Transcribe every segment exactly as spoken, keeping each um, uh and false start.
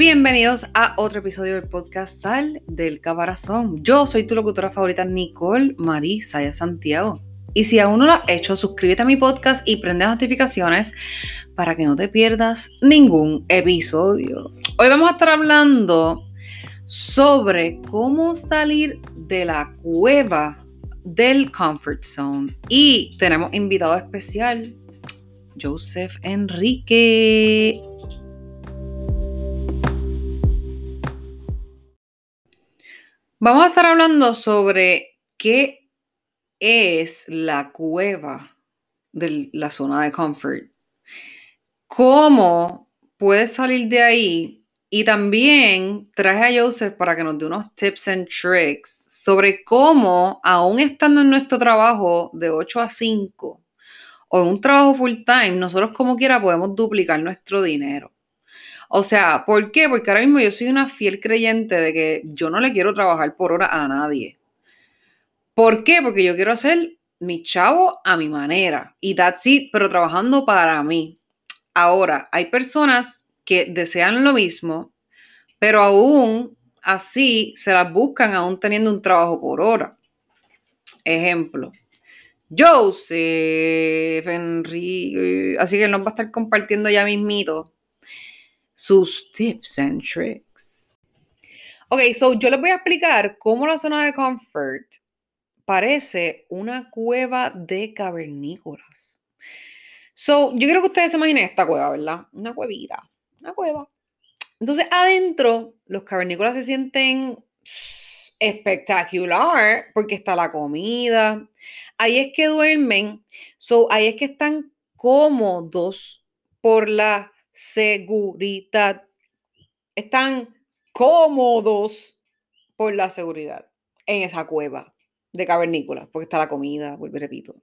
Bienvenidos a otro episodio del podcast Sal del Caparazón. Yo soy tu locutora favorita, Nicole Marisaya Santiago. Y si aún no lo has hecho, suscríbete a mi podcast y prende las notificaciones para que no te pierdas ningún episodio. Hoy vamos a estar hablando sobre cómo salir de la cueva del comfort zone. Y tenemos invitado especial, Joseph Enrique. Vamos a estar hablando sobre qué es la cueva de la zona de confort, cómo puedes salir de ahí, y también traje a Joseph para que nos dé unos tips and tricks sobre cómo, aún estando en nuestro trabajo de ocho a cinco o en un trabajo full time, nosotros como quiera podemos duplicar nuestro dinero. O sea, ¿por qué? Porque ahora mismo yo soy una fiel creyente de que yo no le quiero trabajar por hora a nadie. ¿Por qué? Porque yo quiero hacer mi chavo a mi manera. Y that's it, pero trabajando para mí. Ahora, hay personas que desean lo mismo, pero aún así se las buscan aún teniendo un trabajo por hora. Ejemplo. Joseph Henry. Así que él nos va a estar compartiendo ya mismito sus tips and tricks. Ok, so yo les voy a explicar cómo la zona de confort parece una cueva de cavernícolas. So, yo creo que ustedes se imaginen esta cueva, ¿verdad? Una cuevita, una cueva. Entonces, adentro, los cavernícolas se sienten espectacular porque está la comida. Ahí es que duermen. So, ahí es que están cómodos por la seguridad. Están cómodos por la seguridad en esa cueva de cavernícolas, porque está la comida, vuelvo y repito,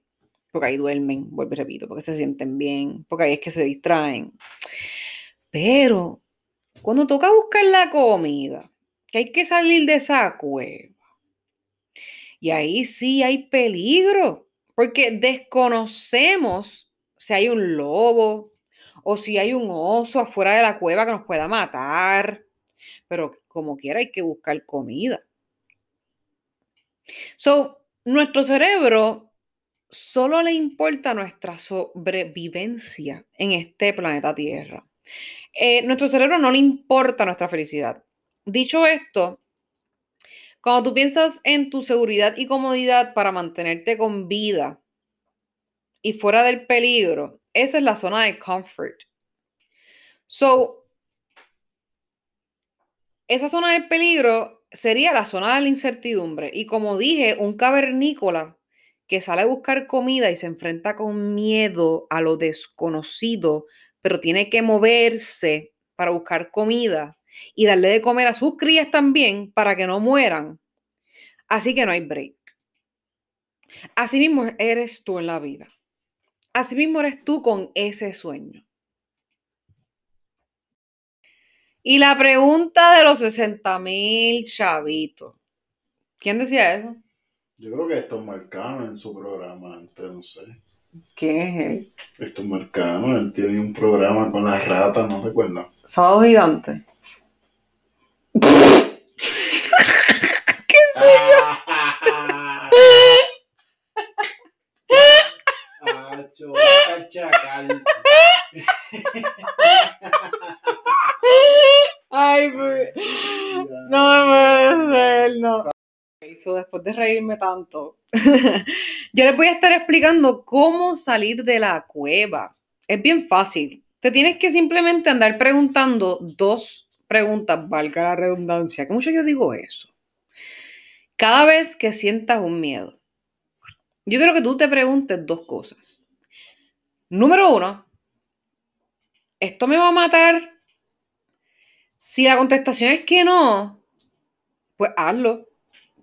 porque ahí duermen, vuelvo y repito, porque se sienten bien, porque ahí es que se distraen. Pero cuando toca buscar la comida, que hay que salir de esa cueva, y ahí sí hay peligro, porque desconocemos si hay un lobo o si hay un oso afuera de la cueva que nos pueda matar. Pero como quiera hay que buscar comida. So, nuestro cerebro solo le importa nuestra sobrevivencia en este planeta Tierra. Eh, nuestro cerebro no le importa nuestra felicidad. Dicho esto, cuando tú piensas en tu seguridad y comodidad para mantenerte con vida y fuera del peligro, esa es la zona de comfort. So, esa zona de peligro sería la zona de la incertidumbre. Y como dije, un cavernícola que sale a buscar comida y se enfrenta con miedo a lo desconocido, pero tiene que moverse para buscar comida y darle de comer a sus crías también para que no mueran. Así que no hay break. Así mismo eres tú en la vida. Así mismo eres tú con ese sueño. Y la pregunta de los sesenta mil chavitos. ¿Quién decía eso? Yo creo que es Tomarcano en su programa antes, no sé. ¿Quién es él? Es Tomarcano, él tiene un programa con las ratas, ¿no recuerdas? Sábado Gigante. ¿Qué sé yo? Chacal. Ay, pues, no me puede ser, no. Eso, después de reírme tanto, yo les voy a estar explicando cómo salir de la cueva. Es bien fácil. Te tienes que simplemente andar preguntando dos preguntas, valga la redundancia, que mucho yo digo eso. Cada vez que sientas un miedo, yo quiero que tú te preguntes dos cosas. Número uno, ¿esto me va a matar? Si la contestación es que no, pues hazlo.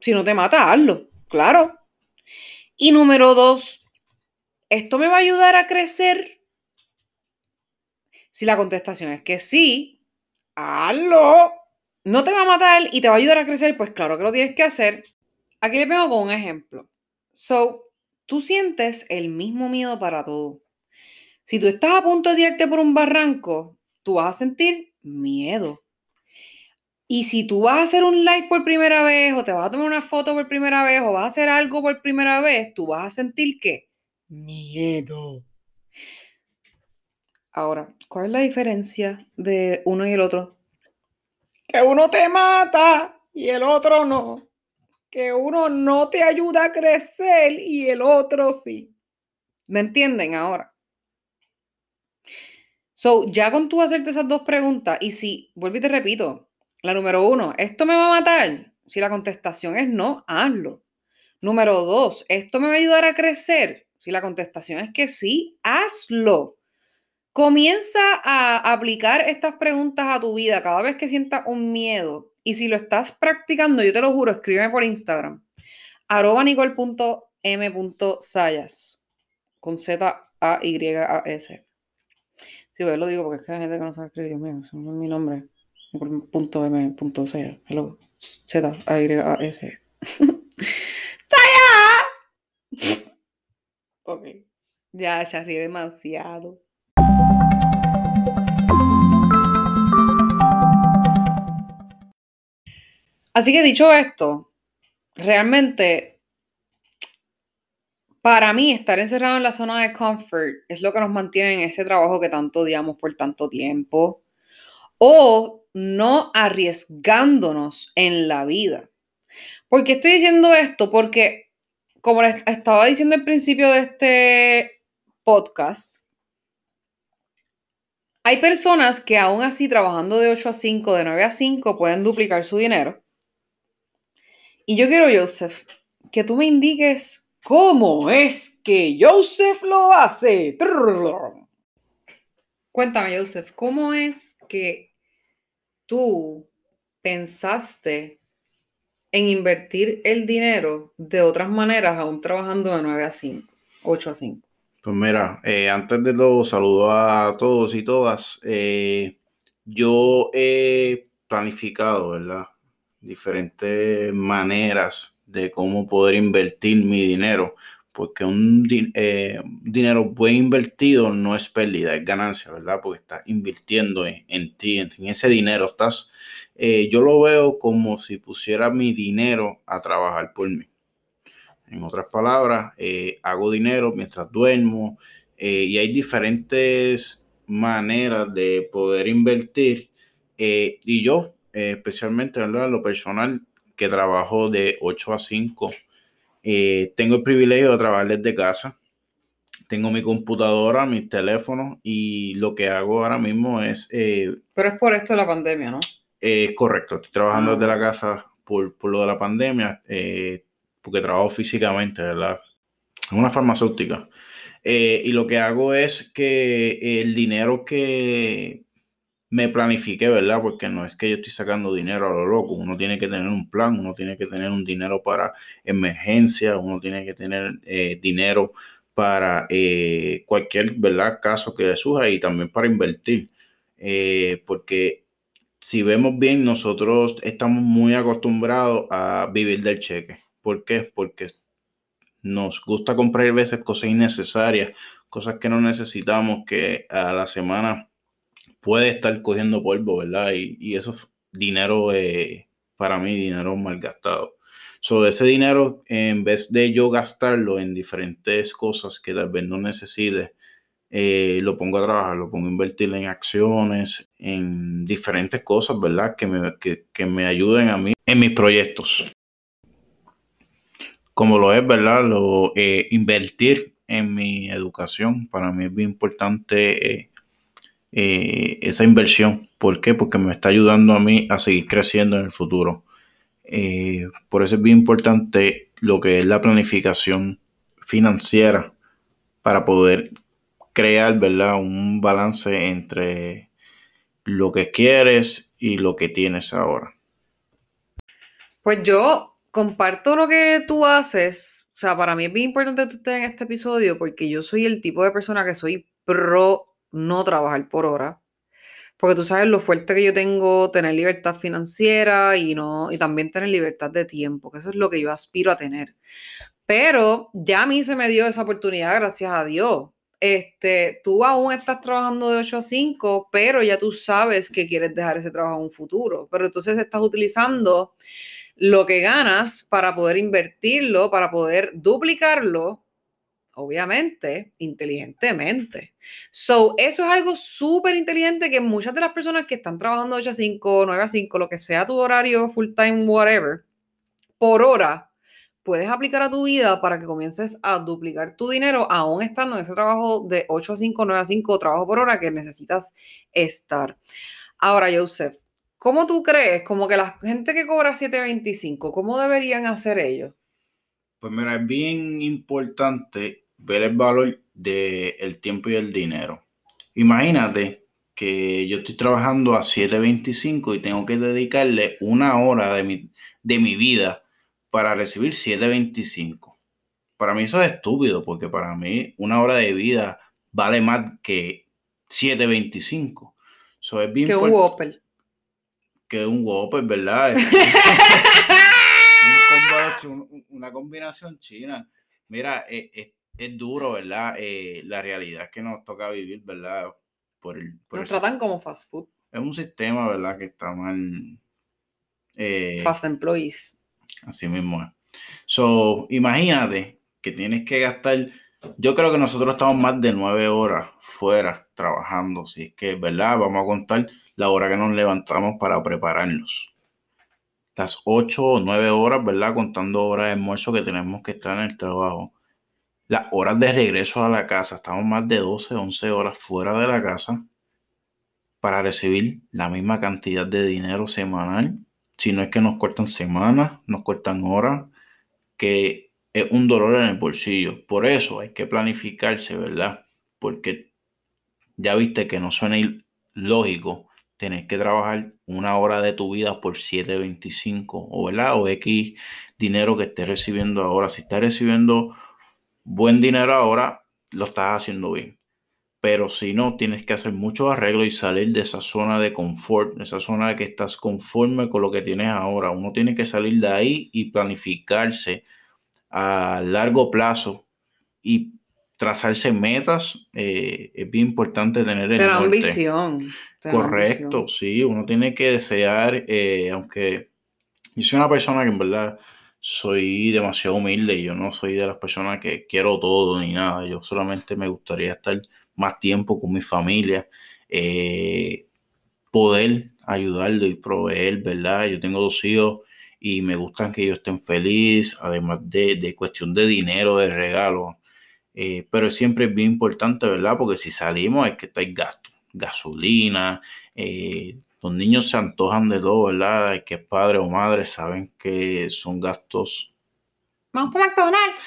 Si no te mata, hazlo, claro. Y número dos, ¿esto me va a ayudar a crecer? Si la contestación es que sí, hazlo. No te va a matar y te va a ayudar a crecer, pues claro que lo tienes que hacer. Aquí le pego con un ejemplo. So, tú sientes el mismo miedo para todo. Si tú estás a punto de tirarte por un barranco, tú vas a sentir miedo. Y si tú vas a hacer un live por primera vez, o te vas a tomar una foto por primera vez, o vas a hacer algo por primera vez, tú vas a sentir que miedo. Ahora, ¿cuál es la diferencia de uno y el otro? Que uno te mata y el otro no. Que uno no te ayuda a crecer y el otro sí. ¿Me entienden ahora? So, ya con tú hacerte esas dos preguntas, y si, vuelvo y te repito, la número uno, ¿esto me va a matar? Si la contestación es no, hazlo. Número dos, ¿esto me va a ayudar a crecer? Si la contestación es que sí, hazlo. Comienza a aplicar estas preguntas a tu vida cada vez que sientas un miedo. Y si lo estás practicando, yo te lo juro, escríbeme por Instagram. Arroba Nicole punto M punto Sayas. Con Z A Y A S. Sí, pues lo digo porque es que hay gente que no sabe escribir. Dios mío, ese no es mi nombre. Nicole punto M punto Sayas. Hello. Z A Y A S. ¡Sayas! Ok. Ya, ya ríe demasiado. Así que dicho esto, realmente para mí estar encerrado en la zona de comfort es lo que nos mantiene en ese trabajo que tanto odiamos por tanto tiempo, o no arriesgándonos en la vida. ¿Por qué estoy diciendo esto? Porque, como les estaba diciendo al principio de este podcast, hay personas que aún así trabajando de ocho a cinco, de nueve a cinco, pueden duplicar su dinero. Y yo quiero, Joseph, que tú me indiques cómo es que Joseph lo hace. Cuéntame, Joseph, ¿cómo es que tú pensaste en invertir el dinero de otras maneras aún trabajando de nueve a cinco, ocho a cinco? Pues mira, eh, antes de todo, saludo a todos y todas. Eh, yo he planificado, ¿verdad?, diferentes maneras de cómo poder invertir mi dinero, porque un eh, dinero bien invertido no es pérdida, es ganancia, ¿verdad? Porque estás invirtiendo en, en ti, en, en ese dinero. Estás, eh, yo lo veo como si pusiera mi dinero a trabajar por mí. En otras palabras, eh, hago dinero mientras duermo, eh, y hay diferentes maneras de poder invertir, eh, y yo Eh, especialmente, ¿verdad?, lo personal, que trabajo de ocho a cinco. Eh, tengo el privilegio de trabajar desde casa. Tengo mi computadora, mis teléfonos, y lo que hago ahora mismo es... Eh, Pero es por esto de la pandemia, ¿no? Es eh, correcto. Estoy trabajando ah. desde la casa por, por lo de la pandemia, eh, porque trabajo físicamente, ¿verdad? En una farmacéutica. Eh, y lo que hago es que el dinero que... me planifiqué, ¿verdad? Porque no es que yo estoy sacando dinero a lo loco. Uno tiene que tener un plan, uno tiene que tener un dinero para emergencia, uno tiene que tener eh, dinero para eh, cualquier, ¿verdad?, caso que surja, y también para invertir. Eh, porque si vemos bien, nosotros estamos muy acostumbrados a vivir del cheque. ¿Por qué? Porque nos gusta comprar a veces cosas innecesarias, cosas que no necesitamos, que a la semana... puede estar cogiendo polvo, ¿verdad? Y, y eso es dinero, eh, para mí, dinero malgastado. So, ese dinero, en vez de yo gastarlo en diferentes cosas que tal vez no necesite, eh, lo pongo a trabajar, lo pongo a invertir en acciones, en diferentes cosas, ¿verdad?, que me, que, que me ayuden a mí en mis proyectos. Como lo es, ¿verdad?, lo, eh, invertir en mi educación. Para mí es bien importante... Eh, Eh, esa inversión. ¿Por qué? Porque me está ayudando a mí a seguir creciendo en el futuro. Eh, por eso es bien importante lo que es la planificación financiera para poder crear, ¿verdad?, un balance entre lo que quieres y lo que tienes ahora. Pues yo comparto lo que tú haces. O sea, para mí es bien importante que tú estés en este episodio, porque yo soy el tipo de persona que soy pro no trabajar por hora, porque tú sabes lo fuerte que yo tengo, tener libertad financiera y, no, y también tener libertad de tiempo, que eso es lo que yo aspiro a tener. Pero ya a mí se me dio esa oportunidad, gracias a Dios. este, tú aún estás trabajando de ocho a cinco, pero ya tú sabes que quieres dejar ese trabajo en un futuro. Pero entonces estás utilizando lo que ganas para poder invertirlo, para poder duplicarlo, obviamente, inteligentemente. So, eso es algo súper inteligente que muchas de las personas que están trabajando ocho a cinco, nueve a cinco, lo que sea tu horario, full time, whatever, por hora, puedes aplicar a tu vida para que comiences a duplicar tu dinero aún estando en ese trabajo de ocho a cinco, nueve a cinco, trabajo por hora que necesitas estar. Ahora, Joseph, ¿cómo tú crees? Como que la gente que cobra siete veinticinco, ¿cómo deberían hacer ellos? Pues mira, es bien importante ver el valor del tiempo y el dinero. Imagínate que yo estoy trabajando a siete veinticinco y tengo que dedicarle una hora de mi, de mi vida para recibir siete veinticinco. Para mí eso es estúpido, porque para mí una hora de vida vale más que siete veinticinco. Eso es bien importante. Que un Whopper. Que un Whopper, ¿verdad? Una combinación china. Mira, es, es, es duro, ¿verdad? Eh, la realidad que nos toca vivir, ¿verdad? Por el, por nos el tratan como fast food. Es un sistema, ¿verdad? Que está mal. Eh, fast employees. Así mismo es. So, imagínate que tienes que gastar. Yo creo que nosotros estamos más de nueve horas fuera trabajando. Si es que, ¿verdad? Vamos a contar la hora que nos levantamos para prepararnos. Las ocho o nueve horas, ¿verdad? Contando horas de almuerzo que tenemos que estar en el trabajo. Las horas de regreso a la casa. Estamos más de doce, once horas fuera de la casa para recibir la misma cantidad de dinero semanal. Si no es que nos cortan semanas, nos cortan horas, que es un dolor en el bolsillo. Por eso hay que planificarse, ¿verdad? Porque ya viste que no suena ilógico tener que trabajar una hora de tu vida por siete veinticinco, o ¿verdad? O X dinero que estés recibiendo ahora. Si estás recibiendo buen dinero ahora, lo estás haciendo bien. Pero si no, tienes que hacer muchos arreglos y salir de esa zona de confort, de esa zona de que estás conforme con lo que tienes ahora. Uno tiene que salir de ahí y planificarse a largo plazo y trazarse metas. Eh, es bien importante tener el norte. Ambición. Correcto, ambición. Sí, uno tiene que desear, eh, aunque yo soy una persona que en verdad soy demasiado humilde, yo no soy de las personas que quiero todo ni nada, yo solamente me gustaría estar más tiempo con mi familia, eh, poder ayudarlo y proveer, ¿verdad? Yo tengo dos hijos y me gustan que ellos estén felices, además de, de cuestión de dinero, de regalo, eh, pero siempre es bien importante, ¿verdad? Porque si salimos es que está el gasto. Gasolina, eh, los niños se antojan de todo, ¿verdad? Que padre o madre saben que son gastos. Vamos para McDonald's.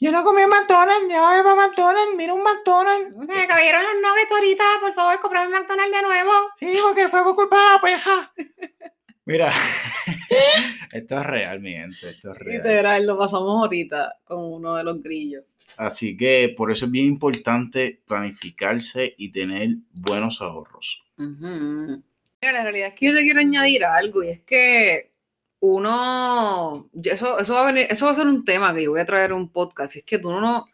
Yo no comí McDonald's, ya voy para McDonald's, mira un McDonald's. Se me cayeron los nuggets ahorita, por favor, comprame un McDonald's de nuevo. Sí, porque fue por culpa de la peja. Mira, esto es real, mi gente, esto es real. Literal, lo pasamos ahorita con uno de los grillos. Así que por eso es bien importante planificarse y tener buenos ahorros. Uh-huh. Mira, la realidad es que yo te quiero añadir algo, y es que uno, eso, eso va a venir, eso va a ser un tema que yo voy a traer un podcast, y es que tú no,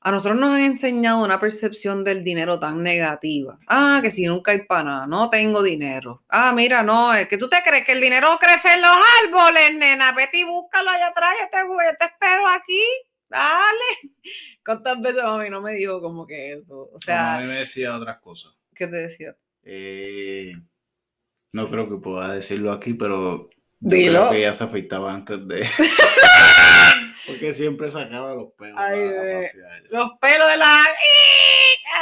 a nosotros nos han enseñado una percepción del dinero tan negativa. Ah, que si nunca hay para nada, no tengo dinero. Ah, mira, no, es que tú te crees que el dinero crece en los árboles, nena, vete y búscalo allá atrás, yo te, yo te espero aquí. Dale. ¿Cuántas veces mami no me dijo como que eso? O sea, a mí me decía otras cosas. ¿Qué te decía? Eh, no creo que pueda decirlo aquí, pero dilo. Creo que ella se afeitaba antes de... Porque siempre sacaba los pelos. Ay, a, a los pelos de la...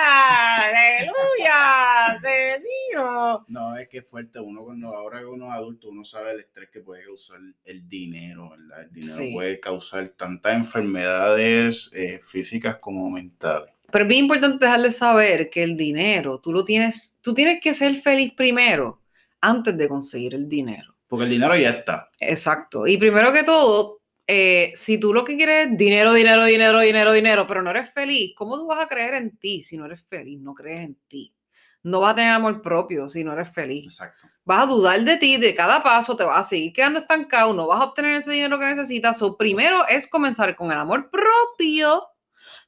¡Aleluya! ¡Se dio! No, es que es fuerte. Uno cuando, ahora que uno es adulto, uno sabe el estrés que puede causar el dinero, ¿verdad? El dinero sí puede causar tantas enfermedades eh, físicas como mentales. Pero es bien importante dejarles saber que el dinero, tú lo tienes, tú tienes que ser feliz primero antes de conseguir el dinero. Porque el dinero ya está. Exacto. Y primero que todo, Eh, si tú lo que quieres es dinero, dinero, dinero, dinero, dinero, pero no eres feliz, ¿cómo tú vas a creer en ti si no eres feliz? No crees en ti. No vas a tener amor propio si no eres feliz. Exacto. Vas a dudar de ti, de cada paso, te vas a seguir quedando estancado, no vas a obtener ese dinero que necesitas. O primero es comenzar con el amor propio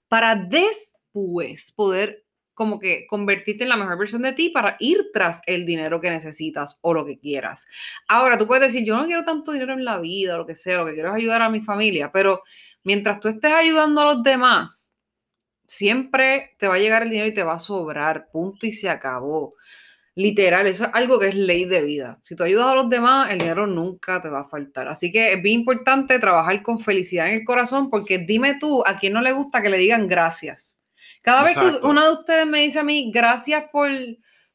para después después poder como que convertirte en la mejor versión de ti para ir tras el dinero que necesitas o lo que quieras. Ahora, tú puedes decir, yo no quiero tanto dinero en la vida, lo que sea, lo que quiero es ayudar a mi familia, pero mientras tú estés ayudando a los demás, siempre te va a llegar el dinero y te va a sobrar, punto y se acabó. Literal, eso es algo que es ley de vida. Si tú ayudas a los demás, el dinero nunca te va a faltar. Así que es bien importante trabajar con felicidad en el corazón, porque dime tú, ¿a quién no le gusta que le digan gracias? Cada Exacto. vez que una de ustedes me dice a mí, gracias por,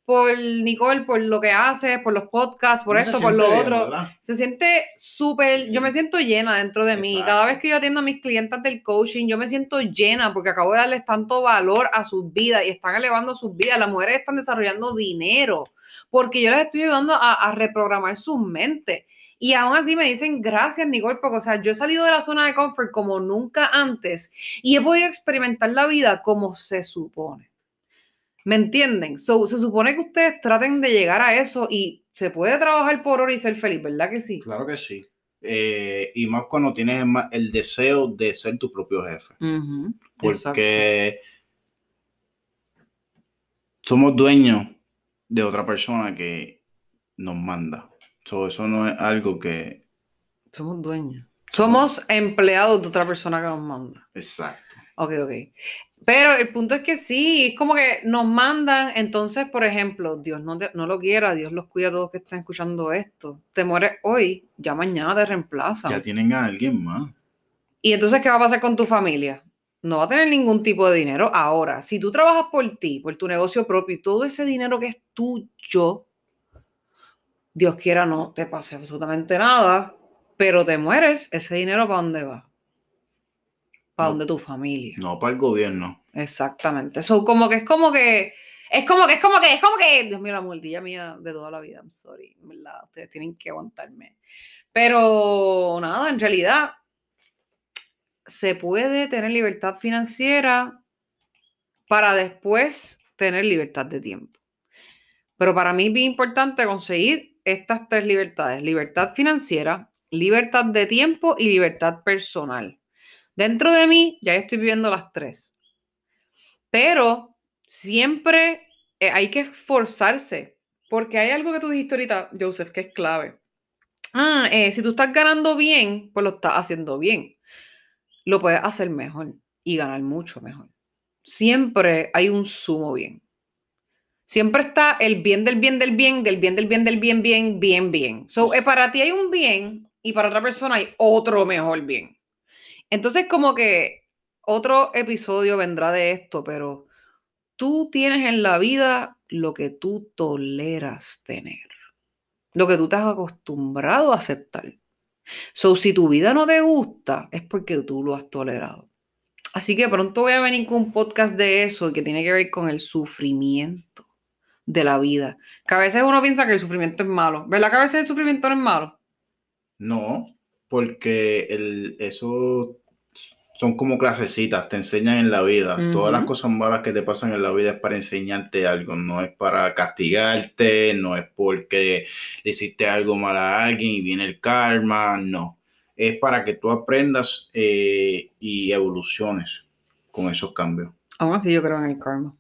por Nicole, por lo que haces, por los podcasts, por no esto, por lo bien, otro, ¿verdad? Se siente súper, sí. Yo me siento llena dentro de Exacto. mí. Cada vez que yo atiendo a mis clientas del coaching, yo me siento llena porque acabo de darles tanto valor a sus vidas y están elevando sus vidas. Las mujeres están desarrollando dinero porque yo les estoy ayudando a, a reprogramar sus mentes. Y aún así me dicen, gracias, Nicole, porque, o sea, yo he salido de la zona de confort como nunca antes y he podido experimentar la vida como se supone. ¿Me entienden? So, se supone que ustedes traten de llegar a eso y se puede trabajar por hora y ser feliz, ¿verdad que sí? Claro que sí. Eh, y más cuando tienes el, el deseo de ser tu propio jefe. Uh-huh, porque exacto. somos dueños de otra persona que nos manda. So, eso no es algo que... Somos dueños. Somos empleados de otra persona que nos manda. Exacto. Ok, ok. Pero el punto es que sí, es como que nos mandan. Entonces, por ejemplo, Dios no, te, no lo quiera, Dios los cuida a todos que están escuchando esto. Te mueres hoy, ya mañana te reemplazan. Ya tienen a alguien más. Y entonces, ¿qué va a pasar con tu familia? No va a tener ningún tipo de dinero. Ahora, si tú trabajas por ti, por tu negocio propio y todo ese dinero que es tuyo, Dios quiera no te pase absolutamente nada, pero te mueres, ese dinero ¿para dónde va? ¿Para no, dónde tu familia? No, para el gobierno. Exactamente. Eso como que es como que, es como que, es como que, es como que, Dios mío, la muletilla mía de toda la vida, I'm sorry, ¿verdad? Ustedes tienen que aguantarme. Pero nada, en realidad, se puede tener libertad financiera para después tener libertad de tiempo. Pero para mí es bien importante conseguir estas tres libertades, libertad financiera, libertad de tiempo y libertad personal. Dentro de mí ya estoy viviendo las tres, pero siempre hay que esforzarse, porque hay algo que tú dijiste ahorita, Joseph, que es clave. Ah, eh, si tú estás ganando bien, pues lo estás haciendo bien. Lo puedes hacer mejor y ganar mucho mejor. Siempre hay un sumo bien. Siempre está el bien del bien del bien, del bien del bien del bien, bien, bien, bien. So, eh, para ti hay un bien y para otra persona hay otro mejor bien. Entonces, como que otro episodio vendrá de esto, pero tú tienes en la vida lo que tú toleras tener, lo que tú te has acostumbrado a aceptar. So, si tu vida no te gusta, es porque tú lo has tolerado. Así que pronto voy a venir con un podcast de eso que tiene que ver con el sufrimiento de la vida. Que a veces uno piensa que el sufrimiento es malo. ¿Verdad que a veces el sufrimiento no es malo? No, porque el, eso son como clasecitas, te enseñan en la vida. Uh-huh. Todas las cosas malas que te pasan en la vida es para enseñarte algo, no es para castigarte, no es porque le hiciste algo mal a alguien y viene el karma, no. Es para que tú aprendas eh, y evoluciones con esos cambios. Aún así yo creo en el karma.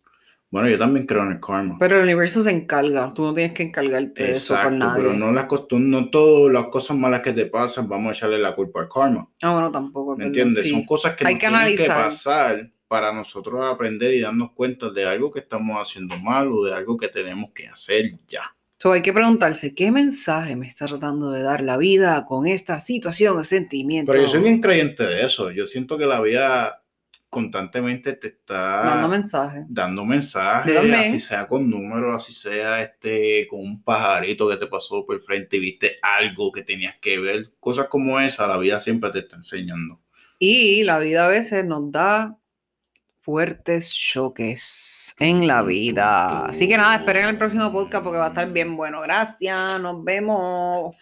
Bueno, yo también creo en el karma. Pero el universo se encarga. Tú no tienes que encargarte Exacto, de eso con nadie. Pero no, las cost- no todas las cosas malas que te pasan vamos a echarle la culpa al karma. Ah, bueno, tampoco. ¿Me entiendes? Sí. Son cosas que Hay nos que tienen que pasar para nosotros aprender y darnos cuenta de algo que estamos haciendo mal o de algo que tenemos que hacer ya. So, hay que preguntarse, ¿qué mensaje me está tratando de dar la vida con esta situación, el sentimiento? Pero yo soy bien creyente de eso. Yo siento que la vida constantemente te está dando mensajes, dando mensajes, así sea con números, así sea este, con un pajarito que te pasó por el frente y viste algo que tenías que ver. Cosas como esa, la vida siempre te está enseñando. Y la vida a veces nos da fuertes choques en la vida. Así que nada, esperen el próximo podcast porque va a estar bien bueno. Gracias, nos vemos.